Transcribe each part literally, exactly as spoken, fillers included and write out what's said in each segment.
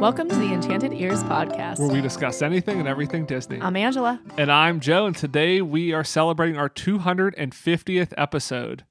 Welcome to the Enchanted Ears Podcast, where we discuss anything and everything Disney. I'm Angela. And I'm Joe, and today we are celebrating our two hundred fiftieth episode.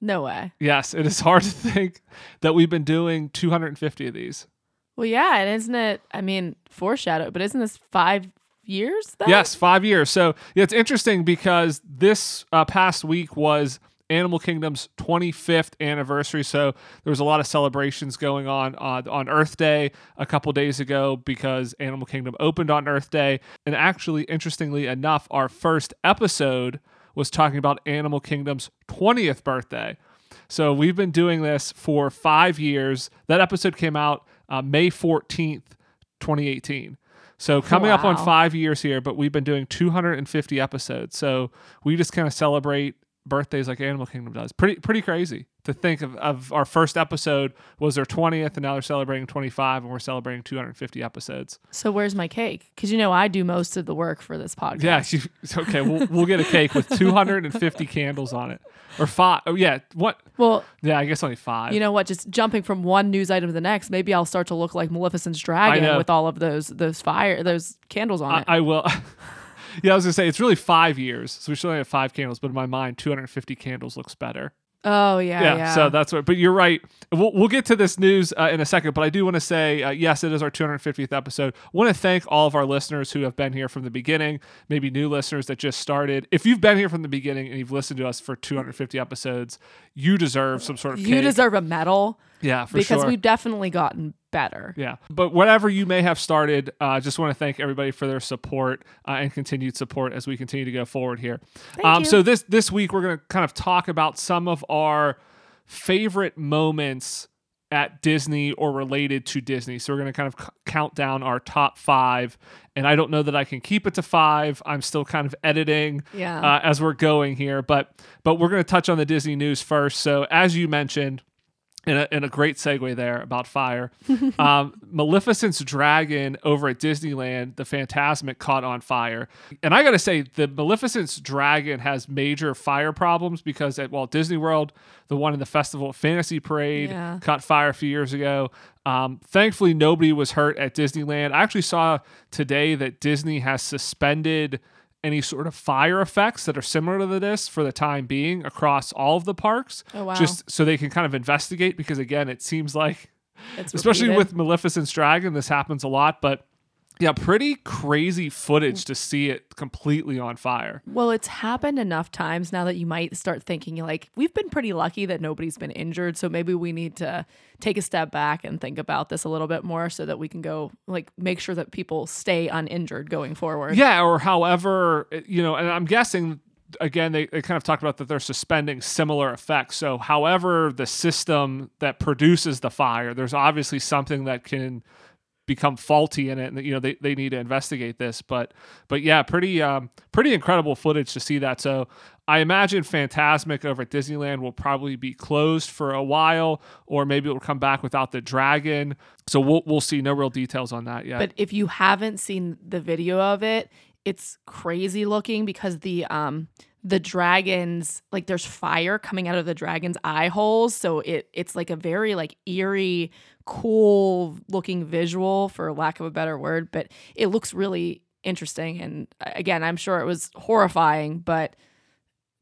No way. Yes, it is hard to think that we've been doing two hundred fifty of these. Well, yeah, and isn't it, I mean, foreshadowed, but isn't this five years, though? Yes, five years. So yeah, it's interesting because this uh, past week was Animal Kingdom's twenty-fifth anniversary. So there was a lot of celebrations going on uh, on Earth Day a couple days ago because Animal Kingdom opened on Earth Day. And actually, interestingly enough, our first episode was talking about Animal Kingdom's twentieth birthday. So we've been doing this for five years. That episode came out uh, May fourteenth, twenty eighteen. So coming wow. up on five years here, but we've been doing two hundred fifty episodes. So we just kind of celebrate birthdays like Animal Kingdom does. Pretty pretty crazy to think of, of our first episode was their twentieth, and now they're celebrating twenty-five, and we're celebrating two hundred fifty episodes. So where's my cake? Because you know I do most of the work for this podcast. Yeah, she, okay, we'll we'll get a cake with two hundred fifty candles on it. Or five. Oh, yeah. What? Well, yeah, I guess only five. You know what? Just jumping from one news item to the next, maybe I'll start to look like Maleficent's dragon with all of those those fire those candles on I, it. I will... Yeah, I was going to say, it's really five years, so we should only have five candles, but in my mind, two hundred fifty candles looks better. Oh, yeah, yeah. Yeah. So that's what, but you're right. We'll, we'll get to this news uh, in a second, but I do want to say, uh, yes, it is our two hundred fiftieth episode. I want to thank all of our listeners who have been here from the beginning, maybe new listeners that just started. If you've been here from the beginning and you've listened to us for two hundred fifty episodes, you deserve some sort of cake. You deserve a medal. Yeah, for because sure. Because we've definitely gotten better. Yeah. But whatever you may have started, I uh, just want to thank everybody for their support uh, and continued support as we continue to go forward here. Thank um, you. So this, this week, we're going to kind of talk about some of our favorite moments at Disney or related to Disney. So we're going to kind of c- count down our top five. And I don't know that I can keep it to five. I'm still kind of editing yeah. uh, as we're going here. But, but we're going to touch on the Disney news first. So as you mentioned, In a, in a great segue there about fire. Um, Maleficent's dragon over at Disneyland, the Fantasmic, caught on fire. And I got to say, the Maleficent's dragon has major fire problems because at Walt Disney World, the one in the Festival Fantasy Parade yeah. caught fire a few years ago. Um, thankfully, nobody was hurt at Disneyland. I actually saw today that Disney has suspended any sort of fire effects that are similar to this for the time being across all of the parks, oh, wow. just so they can kind of investigate. Because again, it seems like, it's especially repeated. With Maleficent's dragon, this happens a lot, but yeah, pretty crazy footage to see it completely on fire. Well, it's happened enough times now that you might start thinking like, we've been pretty lucky that nobody's been injured. So maybe we need to take a step back and think about this a little bit more so that we can go like make sure that people stay uninjured going forward. Yeah. Or however, you know, and I'm guessing again, they, they kind of talked about that they're suspending similar effects. So however, the system that produces the fire, there's obviously something that can become faulty in it, and you know they, they need to investigate this, but but yeah pretty um pretty incredible footage to see that. So I imagine Fantasmic over at Disneyland will probably be closed for a while, or maybe it will come back without the dragon, so we'll we'll see. No real details on that yet, but if you haven't seen the video of it, it's crazy looking because the um the dragon's like there's fire coming out of the dragon's eye holes, so it it's like a very like eerie, cool looking visual, for lack of a better word, but it looks really interesting. And again, I'm sure it was horrifying, but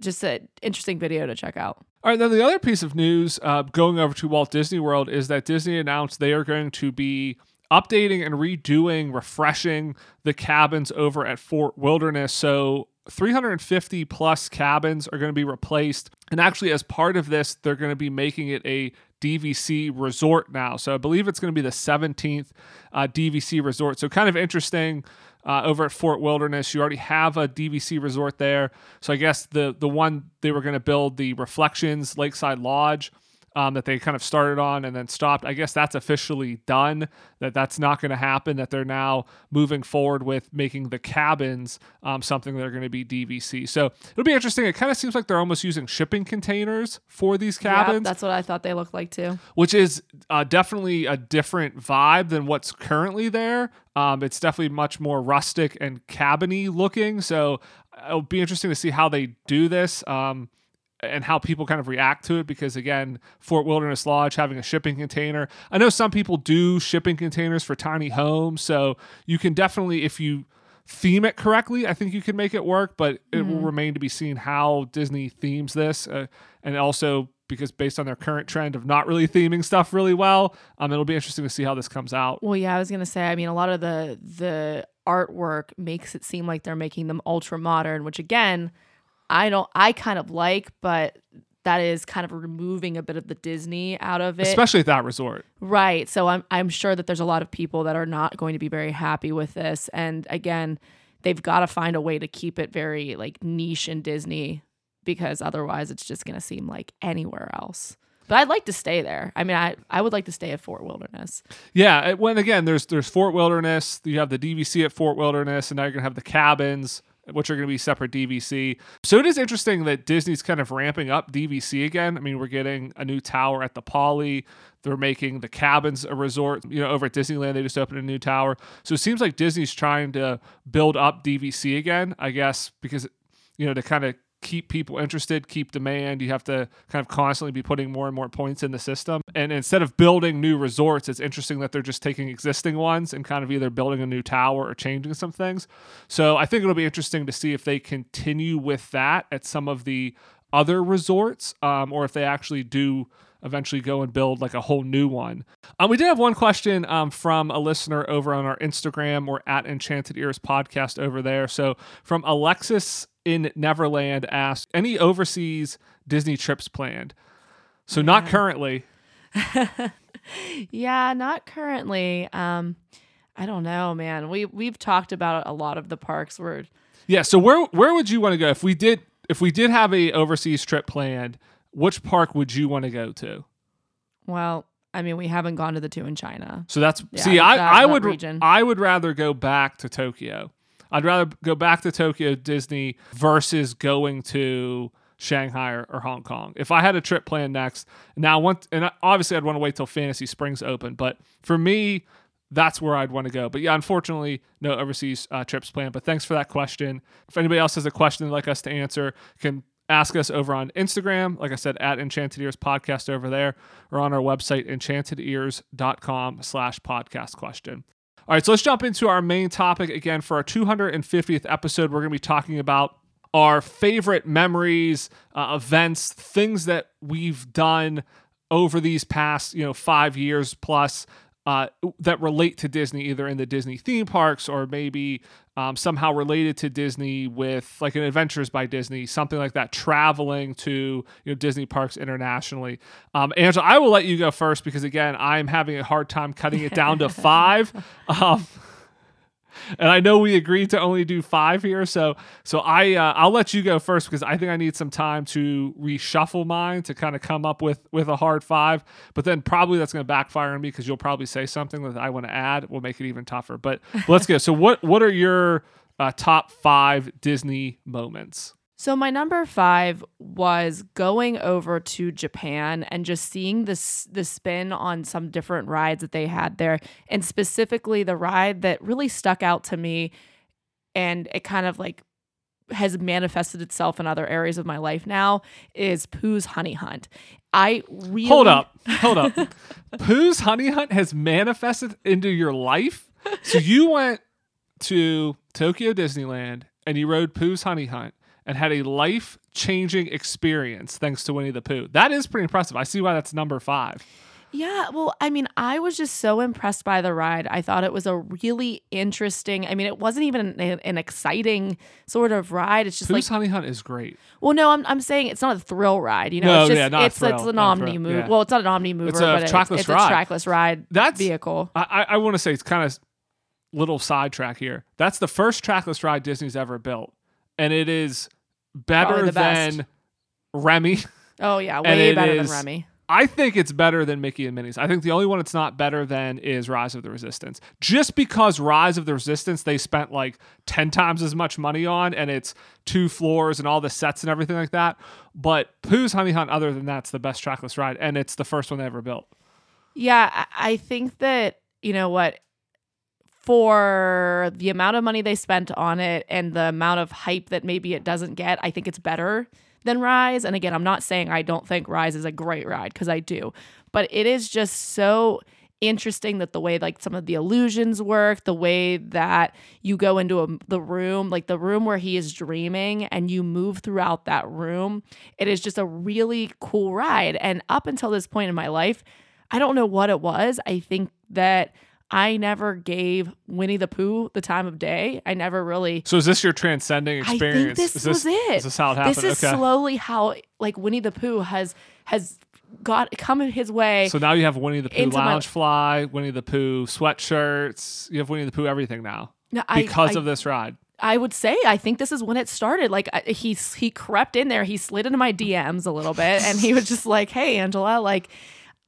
just an interesting video to check out. All right, then the other piece of news uh, going over to Walt Disney World is that Disney announced they are going to be updating and redoing, refreshing the cabins over at Fort Wilderness. So three hundred fifty plus cabins are going to be replaced. And actually, as part of this, they're going to be making it a D V C resort now. So I believe it's going to be the seventeenth uh, D V C resort. So kind of interesting uh, over at Fort Wilderness. You already have a D V C resort there. So I guess the the one they were going to build, the Reflections Lakeside Lodge, Um, that they kind of started on and then stopped. I guess that's officially done, that that's not going to happen, that they're now moving forward with making the cabins um, something that are going to be D V C. So it'll be interesting. It kind of seems like they're almost using shipping containers for these cabins. Yeah, that's what I thought they looked like too. Which is uh, definitely a different vibe than what's currently there. Um, it's definitely much more rustic and cabin-y looking. So it'll be interesting to see how they do this. Um, and how people kind of react to it, because again, Fort Wilderness Lodge having a shipping container. I know some people do shipping containers for tiny homes, so you can definitely, if you theme it correctly, I think you can make it work, but it mm. will remain to be seen how Disney themes this. Uh, and also because based on their current trend of not really theming stuff really well, um, it'll be interesting to see how this comes out. Well, yeah, I was going to say, I mean, a lot of the the artwork makes it seem like they're making them ultra modern, which again, I don't, I kind of like, but that is kind of removing a bit of the Disney out of it. Especially at that resort. Right. So I'm, I'm sure that there's a lot of people that are not going to be very happy with this. And again, they've got to find a way to keep it very like niche in Disney, because otherwise it's just going to seem like anywhere else. But I'd like to stay there. I mean, I, I would like to stay at Fort Wilderness. Yeah. When again, there's, there's Fort Wilderness, you have the D V C at Fort Wilderness, and now you're going to have the cabins, which are going to be separate D V C. So it is interesting that Disney's kind of ramping up D V C again. I mean, we're getting a new tower at the Poly. They're making the cabins a resort. You know, over at Disneyland, they just opened a new tower. So it seems like Disney's trying to build up D V C again, I guess, because, you know, to kind of keep people interested, keep demand, you have to kind of constantly be putting more and more points in the system. And instead of building new resorts, it's interesting that they're just taking existing ones and kind of either building a new tower or changing some things. So I think it'll be interesting to see if they continue with that at some of the other resorts, um, or if they actually do eventually go and build like a whole new one. Um, we did have one question um, from a listener over on our Instagram, or at Enchanted Ears Podcast over there. So from Alexis in Neverland asked, any overseas Disney trips planned? So yeah. Not currently. Yeah, not currently. Um, I don't know, man. We we've talked about a lot of the parks. We're yeah. So where where would you want to go if we did if we did have a overseas trip planned? Which park would you want to go to? Well, I mean, we haven't gone to the two in China. So that's yeah, see, I, that, I would region. I would rather go back to Tokyo. I'd rather go back to Tokyo Disney versus going to Shanghai or, or Hong Kong. If I had a trip planned next, now I want, and obviously I'd want to wait till Fantasy Springs open, but for me, that's where I'd want to go. But yeah, unfortunately, no overseas uh, trips planned. But thanks for that question. If anybody else has a question they'd like us to answer, can ask us over on Instagram, like I said, at Enchanted Ears Podcast over there, or on our website, enchantedears.com slash podcast question. All right, so let's jump into our main topic again. For our two hundred fiftieth episode, we're going to be talking about our favorite memories, uh, events, things that we've done over these past, you know, five years plus uh, that relate to Disney, either in the Disney theme parks or maybe um, somehow related to Disney with like an Adventures by Disney, something like that, traveling to, you know, Disney parks internationally. Um, Angela, I will let you go first because, again, I'm having a hard time cutting it down to five. Um, and I know we agreed to only do five here. So so I, uh, I'll let you go first because I think I need some time to reshuffle mine to kind of come up with, with a hard five. But then probably that's going to backfire on me because you'll probably say something that I want to add. We'll make it even tougher. But let's go. So what, what are your uh, top five Disney moments? So my number five was going over to Japan and just seeing this the spin on some different rides that they had there. And specifically the ride that really stuck out to me, and it kind of like has manifested itself in other areas of my life now, is Pooh's Honey Hunt. I really Hold up. Hold up. Pooh's Honey Hunt has manifested into your life? So you went to Tokyo Disneyland and you rode Pooh's Honey Hunt and had a life-changing experience thanks to Winnie the Pooh. That is pretty impressive. I see why that's number five. Yeah, well, I mean, I was just so impressed by the ride. I thought it was a really interesting, I mean, it wasn't even an, an exciting sort of ride. It's just Pooh's like... Pooh's Honey Hunt is great. Well, no, I'm I'm saying it's not a thrill ride, you know? No, it's just, yeah, not it's, a thrill. It's an omni-mover. Yeah. Well, it's not an omni-mover, it's but trackless it's, it's ride. a trackless ride that's, vehicle. I, I want to say it's kind of little sidetrack here. That's the first trackless ride Disney's ever built. And it is better than Remy. Oh, yeah. Way better than Remy. I think it's better than Mickey and Minnie's. I think the only one it's not better than is Rise of the Resistance. Just because Rise of the Resistance, they spent like ten times as much money on, and it's two floors and all the sets and everything like that. But Pooh's Honey Hunt, other than that, it's the best trackless ride, and it's the first one they ever built. Yeah, I think that, you know what? For the amount of money they spent on it and the amount of hype that maybe it doesn't get, I think it's better than Rise. And again, I'm not saying I don't think Rise is a great ride, because I do, but it is just so interesting that the way like some of the illusions work, the way that you go into a, the room, like the room where he is dreaming, and you move throughout that room. It is just a really cool ride. And up until this point in my life, I don't know what it was. I think that I never gave Winnie the Pooh the time of day. I never really... So is this your transcending experience? I think this, is this was it. Is this how it happened? This is okay. Slowly how like Winnie the Pooh has... has got come in his way. So now you have Winnie the Pooh lounge my, fly, Winnie the Pooh sweatshirts. You have Winnie the Pooh everything now no, because I, of I, this ride. I would say I think this is when it started. Like I, he he crept in there. He slid into my D Ms a little bit, and he was just like, "Hey, Angela, like."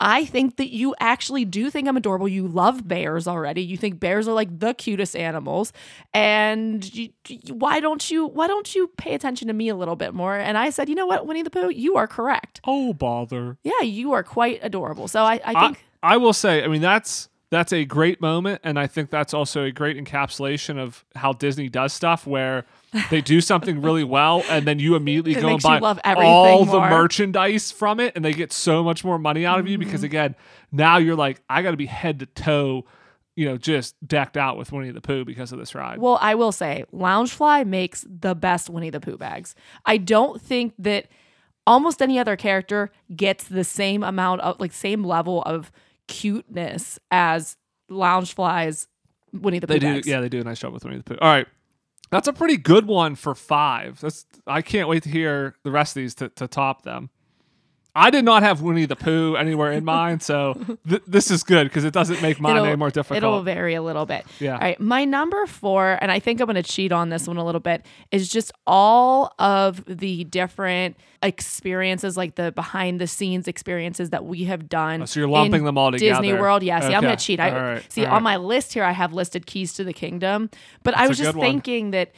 I think that you actually do think I'm adorable. You love bears already. You think bears are like the cutest animals. And you, you, why don't you why don't you pay attention to me a little bit more? And I said, you know what, Winnie the Pooh, you are correct. Oh, bother. Yeah, you are quite adorable. So I, I think... I, I will say, I mean, that's that's a great moment. And I think that's also a great encapsulation of how Disney does stuff where... They do something really well, and then you immediately it go and buy all more. the merchandise from it, and they get so much more money out of mm-hmm. you because, again, now you're like, I got to be head to toe, you know, just decked out with Winnie the Pooh because of this ride. Well, I will say, Loungefly makes the best Winnie the Pooh bags. I don't think that almost any other character gets the same amount of, like, same level of cuteness as Loungefly's Winnie the Pooh bags. Yeah, they do a nice job with Winnie the Pooh. All right. That's a pretty good one for five. That's I can't wait to hear the rest of these to, to top them. I did not have Winnie the Pooh anywhere in mine, so th- this is good because it doesn't make mine it'll, any more difficult. It'll vary a little bit. Yeah. All right, my number four, and I think I'm going to cheat on this one a little bit, is just all of the different experiences, like the behind-the-scenes experiences that we have done. Oh, so you're lumping them all together. Disney World, yeah. See, okay. I'm going to cheat. I, right. See, right. on my list here, I have listed Keys to the Kingdom, but That's I was just one. thinking that,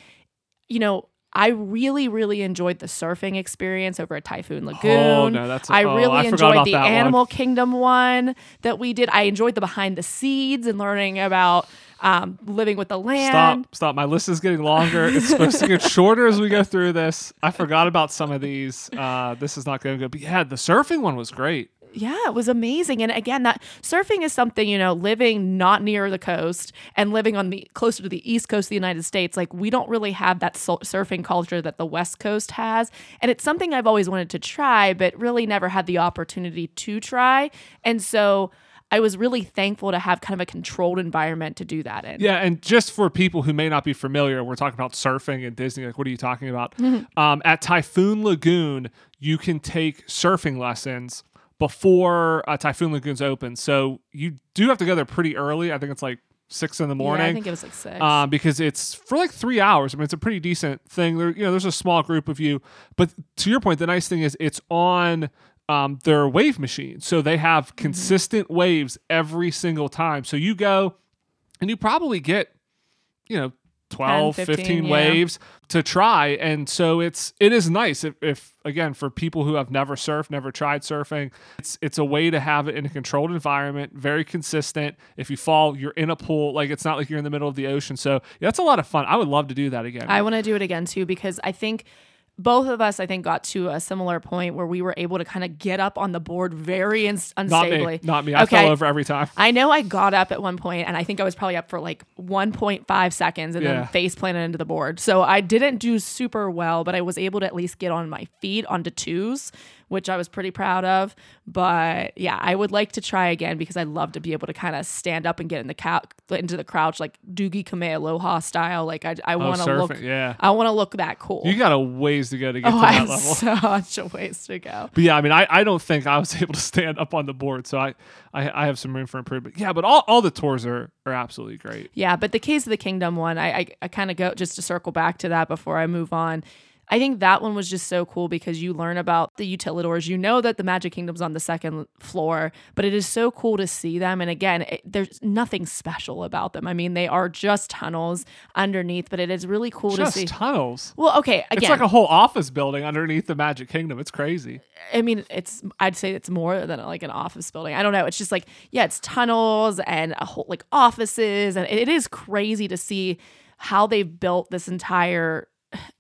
you know, I really, really enjoyed the surfing experience over at Typhoon Lagoon. Oh, no, that's a, I really oh, I enjoyed the Animal one. Kingdom one that we did. I enjoyed the behind the scenes and learning about um, living with the land. Stop, stop. My list is getting longer. It's supposed to get shorter as we go through this. I forgot about some of these. Uh, this is not going to go. But yeah, the surfing one was great. Yeah, it was amazing. And again, that surfing is something, you know, living not near the coast and living on the closer to the East Coast of the United States. Like we don't really have that surfing culture that the West Coast has. And it's something I've always wanted to try, but really never had the opportunity to try. And so I was really thankful to have kind of a controlled environment to do that in. Yeah, and just for people who may not be familiar, we're talking about surfing and Disney. Like, what are you talking about? Mm-hmm. Um, at Typhoon Lagoon, you can take surfing lessons before uh, Typhoon Lagoon's open. So you do have to go there pretty early. I think it's like six in the morning. Yeah, I think it was like six. Um, because it's for like three hours. I mean, it's a pretty decent thing. There, you know, there's a small group of you. But to your point, the nice thing is it's on um, their wave machine. So they have consistent mm-hmm. waves every single time. So you go and you probably get, you know, twelve, ten, fifteen, fifteen yeah. waves to try. And so it's, it is nice if, if, again, for people who have never surfed, never tried surfing, it's, it's a way to have it in a controlled environment, very consistent. If you fall, you're in a pool. Like it's not like you're in the middle of the ocean. So yeah, that's a lot of fun. I would love to do that again. I want to do it again too, because I think both of us, I think, got to a similar point where we were able to kind of get up on the board very ins- unstably. Not me. Not me. I okay. fell over every time. I know I got up at one point, and I think I was probably up for like one point five seconds and yeah. then face planted into the board. So I didn't do super well, but I was able to at least get on my feet onto twos, which I was pretty proud of. But yeah, I would like to try again because I'd love to be able to kind of stand up and get in the cou- into the crouch like Doogie Kamea Aloha style. Like I, I want to oh, look. Yeah. I want to look that cool. You got a ways to go to get oh, to that I level. Such a ways to go. But yeah, I mean, I, I don't think I was able to stand up on the board, so I, I, I have some room for improvement. Yeah, but all, all the tours are, are absolutely great. Yeah, but the Keys of the Kingdom one, I I, I kind of go just to circle back to that before I move on. I think that one was just so cool because you learn about the Utilidors. You know that the Magic Kingdom's on the second floor, but it is so cool to see them. And again, it, there's nothing special about them. I mean, they are just tunnels underneath, but it is really cool just to see. Just tunnels? Well, okay, again. It's like a whole office building underneath the Magic Kingdom. It's crazy. I mean, it's. I'd say it's more than like an office building. I don't know. It's just like, yeah, it's tunnels and a whole like offices. And it, it is crazy to see how they've built this entire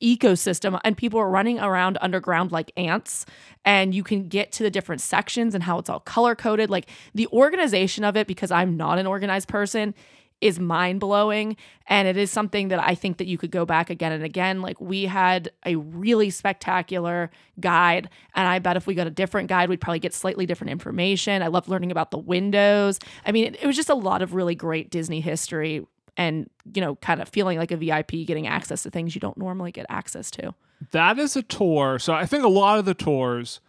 ecosystem, and people are running around underground like ants, and you can get to the different sections and how it's all color coded. Like, the organization of it, because I'm not an organized person, is mind blowing. And it is something that I think that you could go back again and again. Like, we had a really spectacular guide, and I bet if we got a different guide, we'd probably get slightly different information. I loved learning about the windows. I mean, it, it was just a lot of really great Disney history, and, you know, kind of feeling like a V I P, getting access to things you don't normally get access to. That is a tour. So I think a lot of the tours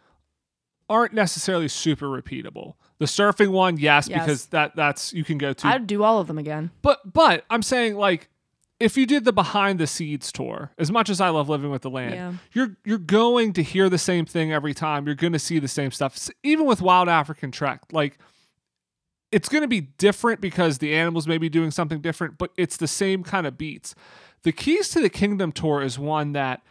aren't necessarily super repeatable. The surfing one, yes, yes. because that that's you can go to. I'd do all of them again. But but I'm saying, like, if you did the behind the scenes tour, as much as I love Living with the Land, yeah. you're you're going to hear the same thing every time. You're going to see the same stuff. Even with Wild African Trek, like, it's going to be different because the animals may be doing something different, but it's the same kind of beats. The Keys to the Kingdom tour is one that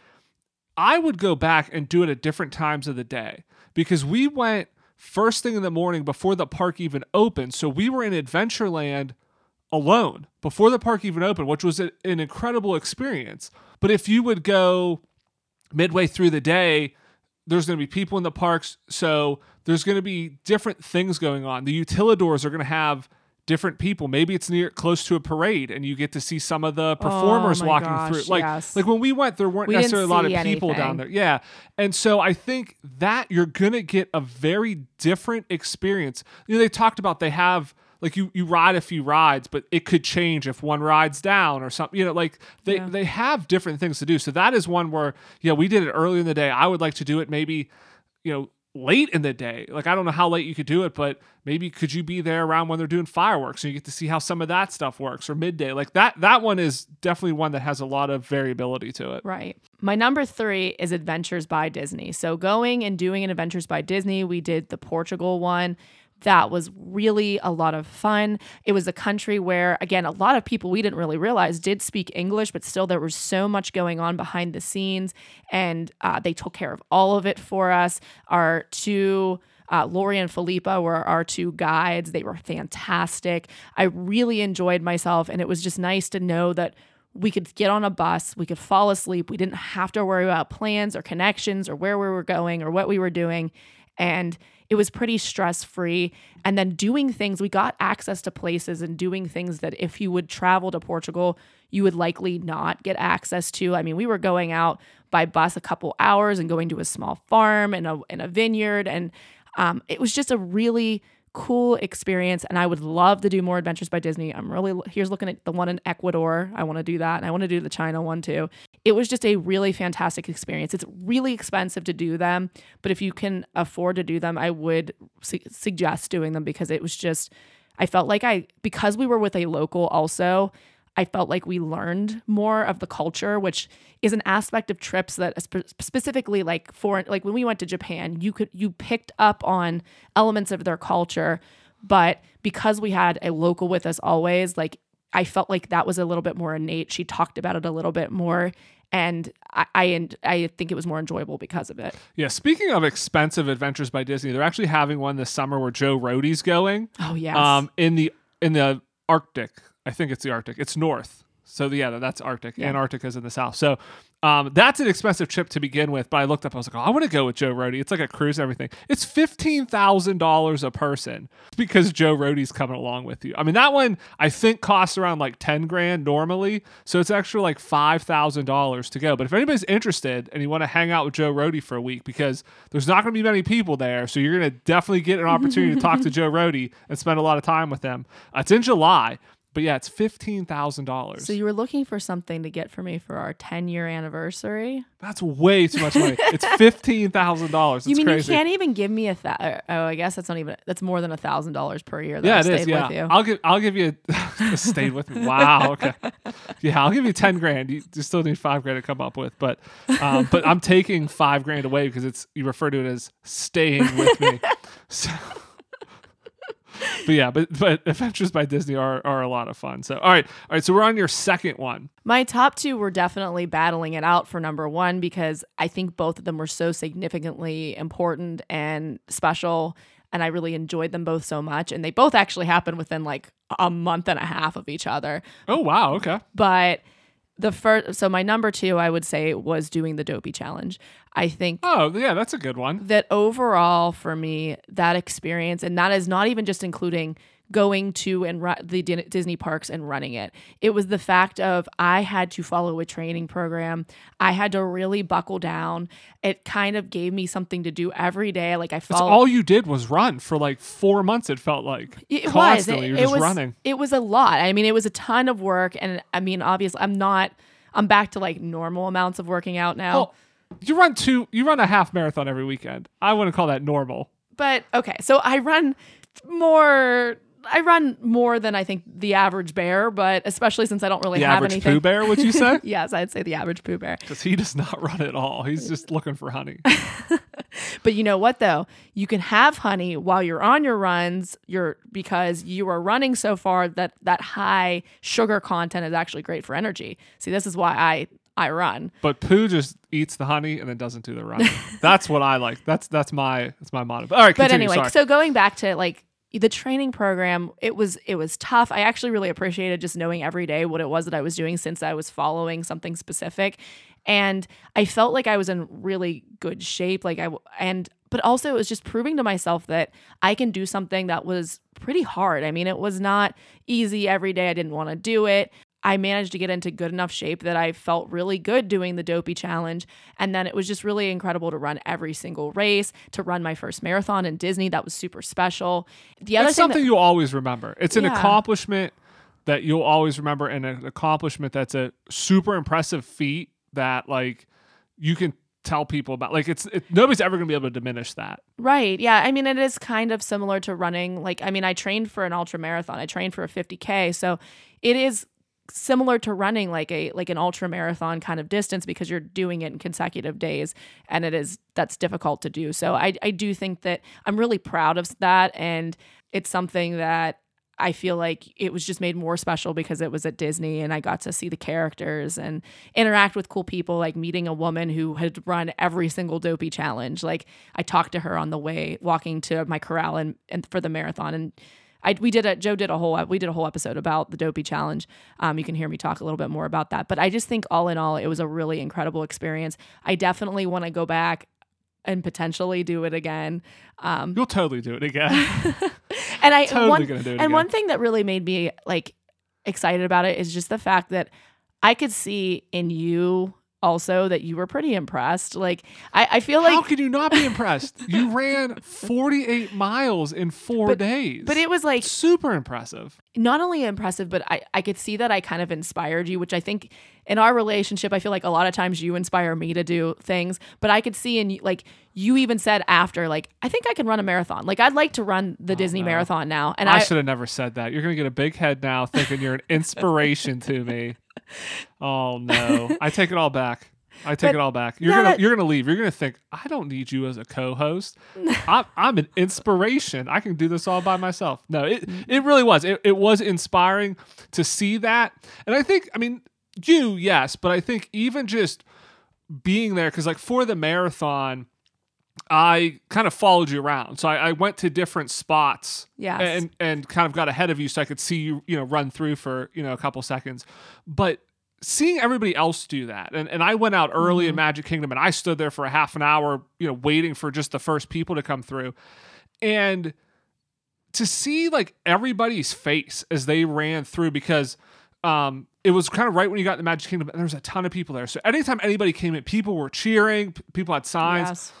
I would go back and do it at different times of the day, because we went first thing in the morning before the park even opened. So we were in Adventureland alone before the park even opened, which was a, an incredible experience. But if you would go midway through the day, there's going to be people in the parks, so there's going to be different things going on. The Utilidors are going to have different people. Maybe it's near close to a parade, and you get to see some of the performers oh walking gosh, through. Like, yes. like when we went, there weren't we necessarily a lot of people anything. down there. Yeah, and so I think that you're going to get a very different experience. You know, they talked about they have like you you ride a few rides, but it could change if one ride's down or something. You know, like they yeah. they have different things to do. So that is one where yeah, you know, we did it early in the day. I would like to do it maybe, you know, late in the day. Like, I don't know how late you could do it, but maybe could you be there around when they're doing fireworks and you get to see how some of that stuff works, or midday. Like that, that one is definitely one that has a lot of variability to it. Right. My number three is Adventures by Disney. So going and doing an Adventures by Disney, we did the Portugal one. That was really a lot of fun. It was a country where, again, a lot of people we didn't really realize did speak English, but still there was so much going on behind the scenes, and uh, they took care of all of it for us. Our two, uh, Lori and Philippa were our two guides. They were fantastic. I really enjoyed myself, and it was just nice to know that we could get on a bus, we could fall asleep, we didn't have to worry about plans or connections or where we were going or what we were doing. And it was pretty stress-free. And then doing things, we got access to places and doing things that if you would travel to Portugal, you would likely not get access to. I mean, we were going out by bus a couple hours and going to a small farm and a, and a vineyard. And um, it was just a really cool experience. And I would love to do more Adventures by Disney. I'm really, here's looking at the one in Ecuador. I want to do that. And I want to do the China one too. It was just a really fantastic experience. It's really expensive to do them, but if you can afford to do them, I would su- suggest doing them, because it was just, I felt like I, because we were with a local also, I felt like we learned more of the culture, which is an aspect of trips that sp- specifically like foreign, like when we went to Japan, you could, you picked up on elements of their culture, but because we had a local with us always, like, I felt like that was a little bit more innate. She talked about it a little bit more, and I I, I think it was more enjoyable because of it. Yeah, speaking of expensive Adventures by Disney, they're actually having one this summer where Joe Rohde's going. Oh, yes. Um, in the in the Arctic. I think it's the Arctic. It's north. So, the, yeah, that's Arctic. Yeah. Antarctica's in the south. So, um, that's an expensive trip to begin with, but I looked up, I was like, oh, I want to go with Joe Rohde. It's like a cruise and everything. It's fifteen thousand dollars a person because Joe Rohde's coming along with you. I mean, that one I think costs around like ten grand normally. So it's extra like five thousand dollars to go. But if anybody's interested and you want to hang out with Joe Rohde for a week, because there's not going to be many people there, so you're going to definitely get an opportunity to talk to Joe Rohde and spend a lot of time with them. Uh, it's in July. But yeah, it's fifteen thousand dollars. So you were looking for something to get for me for our ten-year anniversary? That's way too much money. It's fifteen thousand dollars. It's you mean crazy. You can't even give me a thousand? Oh, I guess that's not even. That's more than a thousand dollars per year. That yeah, I it stayed is. Yeah, with you. I'll give. I'll give you. A, stayed with me. Wow. Okay. Yeah, I'll give you ten grand. You, you still need five grand to come up with, but um, but I'm taking five grand away because it's. You refer to it as staying with me. So. But yeah, but but Adventures by Disney are, are a lot of fun. So all right, all right. So we're on your second one. My top two were definitely battling it out for number one, because I think both of them were so significantly important and special, and I really enjoyed them both so much. And they both actually happened within like a month and a half of each other. Oh wow, okay. But The first, so my number two, I would say, was doing the Dopey Challenge. I think. Oh, yeah, that's a good one. That overall, for me, that experience, and that is not even just including going to and ru- the D- Disney parks and running it. It was the fact of I had to follow a training program. I had to really buckle down. It kind of gave me something to do every day. Like I followed. That's all you did was run for like four months. It felt like it constantly. Was. It, You're it just was running. It was a lot. I mean, it was a ton of work. And I mean, obviously, I'm not. I'm back to like normal amounts of working out now. Well, you run two. You run a half marathon every weekend. I wouldn't call that normal. But okay, so I run more. I run more than I think the average bear, but especially since I don't really the have anything. The average Pooh Bear, would you say? Yes, I'd say the average Pooh Bear. Because he does not run at all. He's just looking for honey. But you know what, though? You can have honey while you're on your runs you're because you are running so far that that high sugar content is actually great for energy. See, this is why I... I run. But Pooh just eats the honey and then doesn't do the running. That's what I like. That's that's my that's my motto. All right, continue. But anyway, Sorry. So going back to like the training program, it was it was tough. I actually really appreciated just knowing every day what it was that I was doing since I was following something specific. And I felt like I was in really good shape. Like I and but also it was just proving to myself that I can do something that was pretty hard. I mean, it was not easy every day. I didn't want to do it. I managed to get into good enough shape that I felt really good doing the Dopey Challenge. And then it was just really incredible to run every single race, to run my first marathon in Disney. That was super special. The other It's something that, you always remember. It's an yeah. accomplishment that you'll always remember, and an accomplishment that's a super impressive feat that like you can tell people about. Like it's it, nobody's ever going to be able to diminish that. Right. Yeah. I mean, it is kind of similar to running. Like, I mean, I trained for an ultra marathon. I trained for a fifty K. So it is similar to running like a like an ultra marathon kind of distance because you're doing it in consecutive days, and it is that's difficult to do. So I I do think that I'm really proud of that, and it's something that I feel like it was just made more special because it was at Disney and I got to see the characters and interact with cool people, like meeting a woman who had run every single Dopey Challenge. Like I talked to her on the way walking to my corral and, and for the marathon, and I, we did a Joe did a whole we did a whole episode about the Dopey Challenge. Um, you can hear me talk a little bit more about that. But I just think all in all, it was a really incredible experience. I definitely want to go back and potentially do it again. Um, You'll totally do it again. and I totally one, gonna do it and again. One thing that really made me like excited about it is just the fact that I could see in you also that you were pretty impressed. Like I, I feel like how could you not be impressed? You ran forty-eight miles in four but, days. But it was like super impressive. Not only impressive, but I, I could see that I kind of inspired you, which I think in our relationship, I feel like a lot of times you inspire me to do things. But I could see in you, like you even said after, like, I think I can run a marathon. Like I'd like to run the oh, Disney no. marathon now. And I, I should have never said that. You're gonna get a big head now thinking you're an inspiration to me. Oh no! I take it all back. I take but, it all back. You're yeah, gonna you're gonna leave. You're gonna think I don't need you as a co-host. I'm, I'm an inspiration. I can do this all by myself. No, it it really was. It it was inspiring to see that, and I think I mean you yes, but I think even just being there because like for the marathon, I kind of followed you around. So I, I went to different spots yes. and, and kind of got ahead of you so I could see you, you know, run through for, you know, a couple seconds. But seeing everybody else do that. And, and I went out early mm-hmm. in Magic Kingdom and I stood there for a half an hour, you know, waiting for just the first people to come through. And to see like everybody's face as they ran through because um, it was kind of right when you got to Magic Kingdom and there was a ton of people there. So anytime anybody came in, people were cheering, p- people had signs. Yes.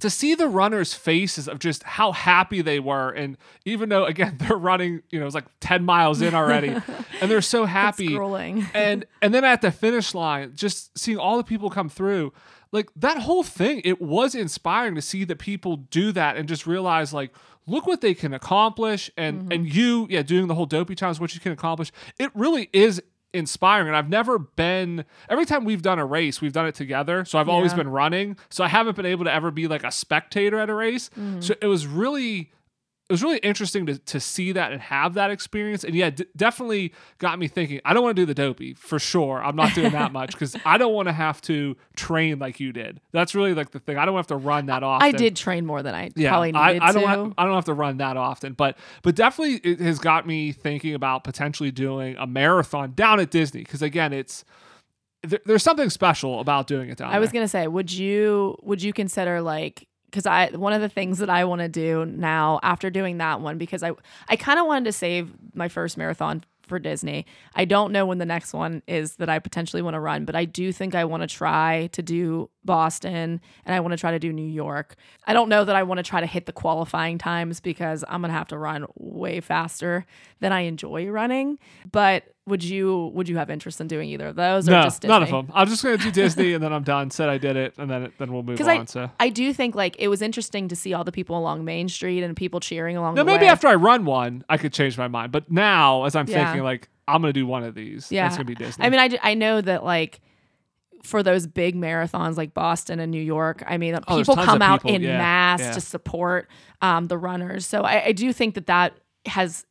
To see the runners' faces of just how happy they were. And even though, again, they're running, you know, it's like ten miles in already and they're so happy. and and then at the finish line, just seeing all the people come through, like that whole thing, it was inspiring to see that people do that and just realize like, look what they can accomplish. And, mm-hmm. and you, yeah, doing the whole Dopey Challenge, what you can accomplish. It really is inspiring. And I've never been, every time we've done a race, we've done it together. So I've yeah. always been running. So I haven't been able to ever be like a spectator at a race. Mm-hmm. So it was really, it was really interesting to, to see that and have that experience. And yeah, d- definitely got me thinking, I don't want to do the Dopey for sure. I'm not doing that much because I don't want to have to train like you did. That's really like the thing. I don't have to run that often. I did train more than I yeah, probably needed I, I don't to. Have, I don't have to run that often, but, but definitely it has got me thinking about potentially doing a marathon down at Disney. Cause again, it's, there, there's something special about doing it down I there. was going to say, would you would you consider like, because I one of the things that I want to do now after doing that one, because I, I kind of wanted to save my first marathon for Disney. I don't know when the next one is that I potentially want to run, but I do think I want to try to do Boston and I want to try to do New York. I don't know that I want to try to hit the qualifying times because I'm going to have to run way faster than I enjoy running. But would you would you have interest in doing either of those? Or no, just Disney? None of them. I'm just going to do Disney and then I'm done. Said I did it and then then we'll move on. I, so I do think like it was interesting to see all the people along Main Street and people cheering along now, the maybe way. After I run one, I could change my mind. But now, as I'm yeah. thinking, like I'm going to do one of these. Yeah, it's going to be Disney. I mean, I, I know that like for those big marathons like Boston and New York, I mean, oh, people come out people. in yeah. mass yeah. to support um, the runners. So I, I do think that that has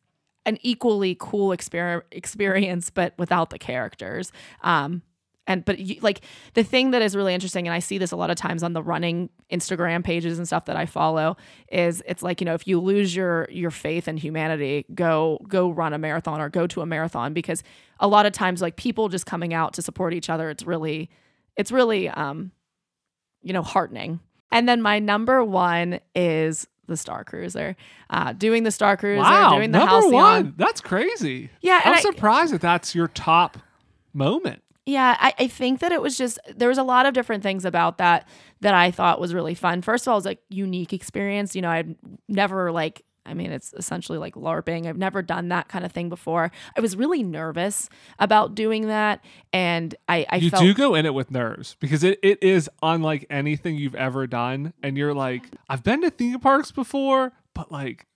an equally cool exper- experience, but without the characters. Um, and but you, like the thing that is really interesting, and I see this a lot of times on the running Instagram pages and stuff that I follow, is it's like, you know, if you lose your your faith in humanity, go go run a marathon or go to a marathon, because a lot of times like people just coming out to support each other, it's really it's really um, you know, heartening. And then my number one is the Star Cruiser, uh, doing the Star Cruiser, wow, doing the Halcyon. One. That's crazy. Yeah. I'm surprised I, that that's your top moment. Yeah. I, I think that it was just, there was a lot of different things about that, that I thought was really fun. First of all, it was a unique experience. You know, I'd never like, I mean, it's essentially like LARPing. I've never done that kind of thing before. I was really nervous about doing that. And I, I you felt... You do go in it with nerves because it, it is unlike anything you've ever done. And you're like, I've been to theme parks before, but like,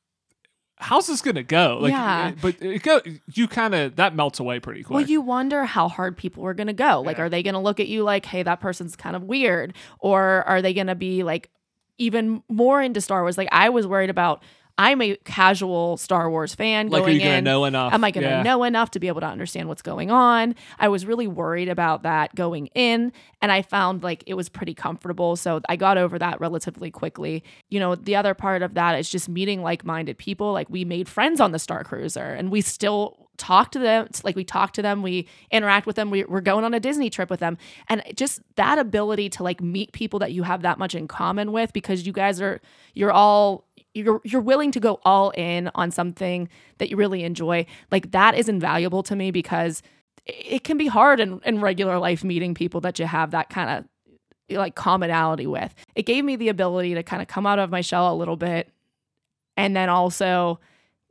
how's this going to go? Like, yeah. But it go, you kind of, that melts away pretty quick. Well, you wonder how hard people are going to go. Like, yeah. Are they going to look at you like, hey, that person's kind of weird? Or are they going to be like even more into Star Wars? Like, I was worried about... I'm a casual Star Wars fan going in. Like, are you going to know enough? Am I going to yeah. know enough to be able to understand what's going on? I was really worried about that going in, and I found, like, it was pretty comfortable, so I got over that relatively quickly. You know, the other part of that is just meeting like-minded people. Like, we made friends on the Star Cruiser, and we still... talk to them like we talk to them we interact with them we, we're going on a Disney trip with them, and just that ability to like meet people that you have that much in common with, because you guys are you're all you're you're willing to go all in on something that you really enjoy. Like, that is invaluable to me, because it can be hard in, in regular life meeting people that you have that kind of like commonality with. It gave me the ability to kind of come out of my shell a little bit, and then also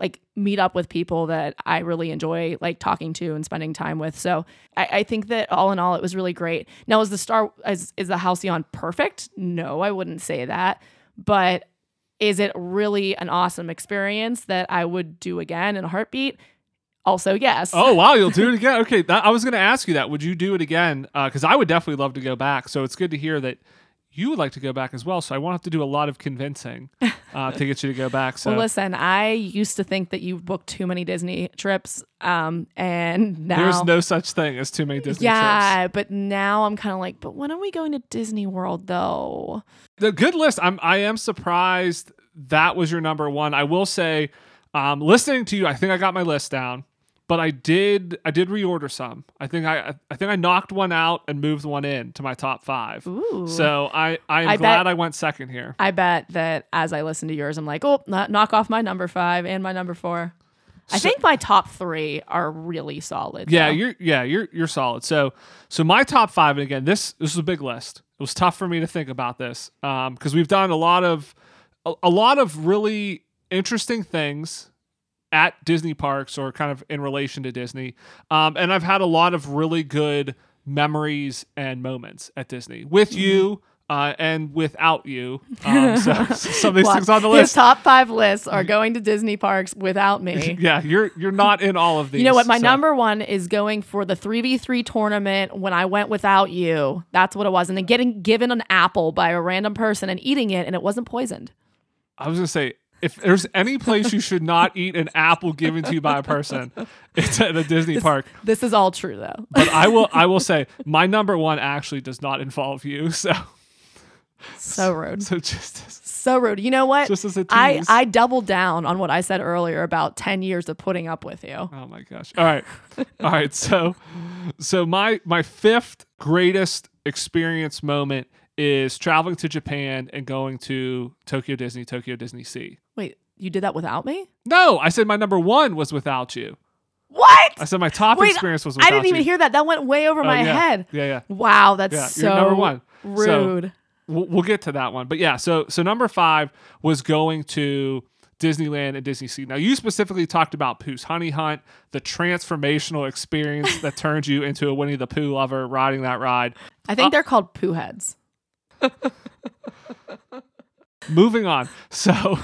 like meet up with people that I really enjoy like talking to and spending time with. So I, I think that all in all, it was really great. Now, is the Star is, is the Halcyon perfect? No, I wouldn't say that. But is it really an awesome experience that I would do again in a heartbeat? Also, yes. Oh, wow. You'll do it again. Okay. That, I was going to ask you that. Would you do it again? Uh, Cause I would definitely love to go back. So it's good to hear that you would like to go back as well, so I won't have to do a lot of convincing uh, to get you to go back. So. Well, listen, I used to think that you booked too many Disney trips, um, and now... There's no such thing as too many Disney yeah, trips. Yeah, but now I'm kind of like, but when are we going to Disney World, though? The good list, I'm, I am surprised that was your number one. I will say, um, listening to you, I think I got my list down, but I did I did reorder some. I think I I think I knocked one out and moved one in to my top five. Ooh. So I, I am I glad bet, I went second here. I bet that as I listen to yours, I'm like, oh, knock off my number five and my number four. So, I think my top three are really solid. Yeah, though. you're yeah, you're you're solid. So so my top five, and again, this this was a big list. It was tough for me to think about this. Um, because we've done a lot of a, a lot of really interesting things at Disney parks or kind of in relation to Disney. Um, and I've had a lot of really good memories and moments at Disney with mm-hmm. you uh, and without you. Um, so some of these well, things on the list. His top five lists are going to Disney parks without me. yeah, you're you're not in all of these. You know what? My so. number one is going for the three v three tournament when I went without you. That's what it was. And then getting given an apple by a random person and eating it, and it wasn't poisoned. I was going to say, if there's any place you should not eat an apple given to you by a person, it's at a Disney this, park. This is all true, though. But I will I will say, my number one actually does not involve you, so... So rude. So just... As, so rude. You know what? Just as a tease. I, I doubled down on what I said earlier about ten years of putting up with you. Oh, my gosh. All right. All right. So so my my fifth greatest experience moment is traveling to Japan and going to Tokyo Disney, Tokyo Disney Sea. Wait, you did that without me? No, I said my number one was without you. What? I said my top Wait, experience was without you. I didn't even you. hear that. That went way over oh, my yeah. head. Yeah, yeah. Wow, that's yeah, so number one. rude. So, we'll, we'll get to that one. But yeah, so so number five was going to Disneyland and Disney Sea. Now, you specifically talked about Pooh's Honey Hunt, the transformational experience that turned you into a Winnie the Pooh lover riding that ride. I think uh, they're called Pooh heads. Moving on. So...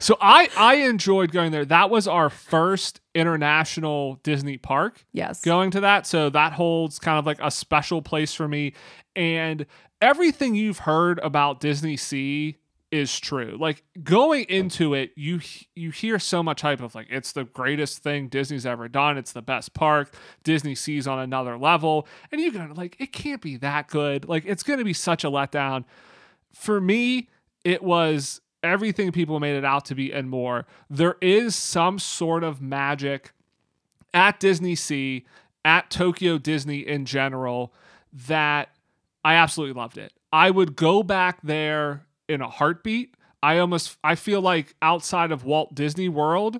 So I, I enjoyed going there. That was our first international Disney park. Yes. Going to that. So that holds kind of like a special place for me. And everything you've heard about Disney Sea is true. Like going into it, you you hear so much hype of like, it's the greatest thing Disney's ever done. It's the best park. Disney Sea's on another level. And you're going to like, it can't be that good. Like it's going to be such a letdown. For me, it was... everything people made it out to be and more. There is some sort of magic at Disney Sea, at Tokyo Disney in general, that I absolutely loved it. I would go back there in a heartbeat. I almost, I feel like outside of Walt Disney World,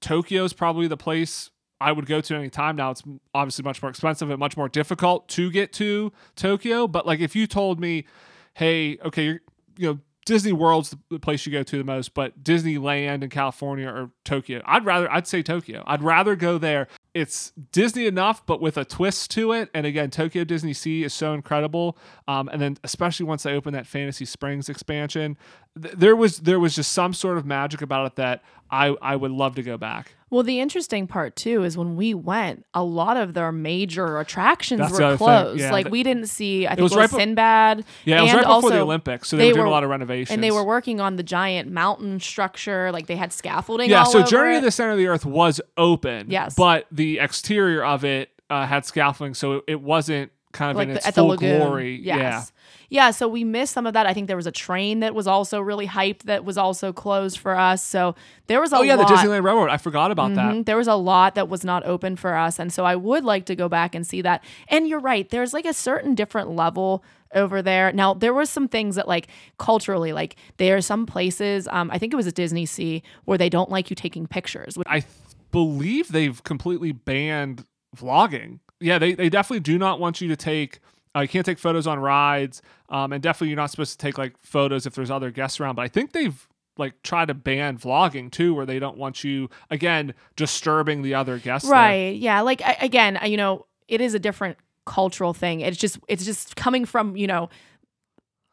Tokyo's probably the place I would go to any time. Now it's obviously much more expensive and much more difficult to get to Tokyo. But like if you told me, hey, okay, you're, you know, Disney World's the place you go to the most, but Disneyland in California or Tokyo, I'd rather, I'd say Tokyo. I'd rather go there. It's Disney enough, but with a twist to it. And again, Tokyo Disney Sea is so incredible. Um, and then especially once they opened that Fantasy Springs expansion, th- there was there was just some sort of magic about it that I, I would love to go back. Well, the interesting part too is when we went, a lot of their major attractions That's were closed. Yeah. Like we didn't see, I think it was, it was right Sinbad. Be- yeah, it was and right before the Olympics, so they, they were doing were, a lot of renovations. And they were working on the giant mountain structure, like they had scaffolding. Yeah, all so over Journey it. to the Center of the Earth was open. Yes, but the exterior of it uh, had scaffolding, so it, it wasn't kind of like in the, its at full the glory. Yes. Yeah, yeah. So we missed some of that. I think there was a train that was also really hyped that was also closed for us. So there was a lot. Oh yeah, lot. the Disneyland Railroad. I forgot about mm-hmm. that. There was a lot that was not open for us, and so I would like to go back and see that. And you're right. There's like a certain different level over there. Now there were some things that like culturally, like there are some places. Um, I think it was at Disney Sea where they don't like you taking pictures. Which- I th- believe they've completely banned vlogging. Yeah, they, they definitely do not want you to take, uh, you can't take photos on rides, um, and definitely you're not supposed to take like photos if there's other guests around. But I think they've like tried to ban vlogging too, where they don't want you, again, disturbing the other guests. Right, there. yeah. Like, I, again, you know, it is a different cultural thing. It's just, it's just coming from, you know,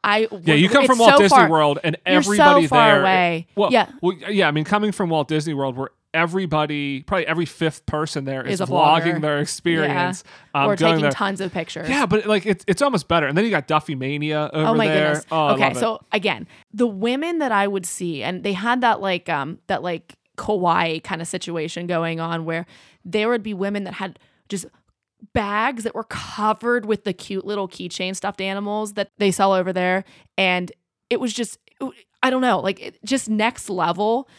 I, yeah, you come from Walt so Disney far, World and everybody so far there. Away. Well, yeah. Well, yeah, I mean, coming from Walt Disney World, where everybody, probably every fifth person there is, is vlogging their experience. Yeah. Um, or taking there. tons of pictures. Yeah, but like it's it's almost better. And then you got Duffy Mania over there. Oh my there. goodness. Oh, okay, so again, the women that I would see, and they had that like um that like kawaii kind of situation going on where there would be women that had just bags that were covered with the cute little keychain stuffed animals that they sell over there. And it was just, I don't know, like it, just next level.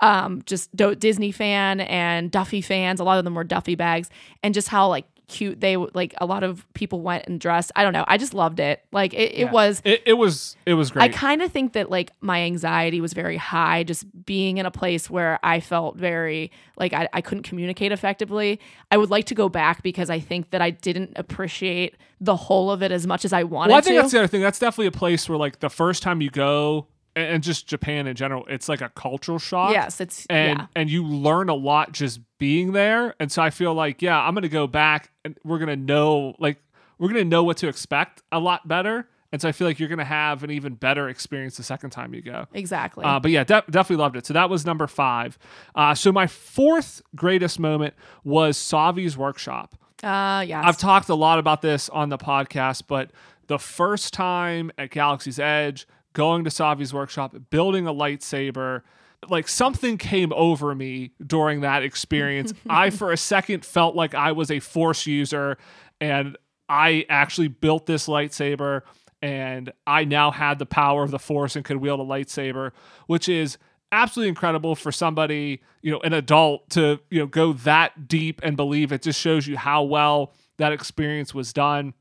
Um, just do- Disney fan and Duffy fans. A lot of them were Duffy bags, and just how like cute they like. A lot of people went and dressed. I don't know. I just loved it. Like it, yeah. it was. It, it was. It was great. I kind of think that like my anxiety was very high, just being in a place where I felt very like I, I couldn't communicate effectively. I would like to go back because I think that I didn't appreciate the whole of it as much as I wanted to. Well, I think to. that's the other thing. That's definitely a place where like the first time you go. And just Japan in general, it's like a cultural shock. Yes, it's and yeah. and you learn a lot just being there. And so I feel like, yeah, I'm gonna go back and we're gonna know like we're gonna know what to expect a lot better. And so I feel like you're gonna have an even better experience the second time you go. Exactly. Uh, but yeah, de- definitely loved it. So that was number five. Uh, so my fourth greatest moment was Savi's Workshop. Uh, yes. I've talked a lot about this on the podcast, but the first time at Galaxy's Edge. Going to Savi's Workshop, building a lightsaber, like something came over me during that experience. I, for a second, felt like I was a Force user, and I actually built this lightsaber, and I now had the power of the Force and could wield a lightsaber, which is absolutely incredible for somebody, you know, an adult to, you know, go that deep and believe. It just shows you how well that experience was done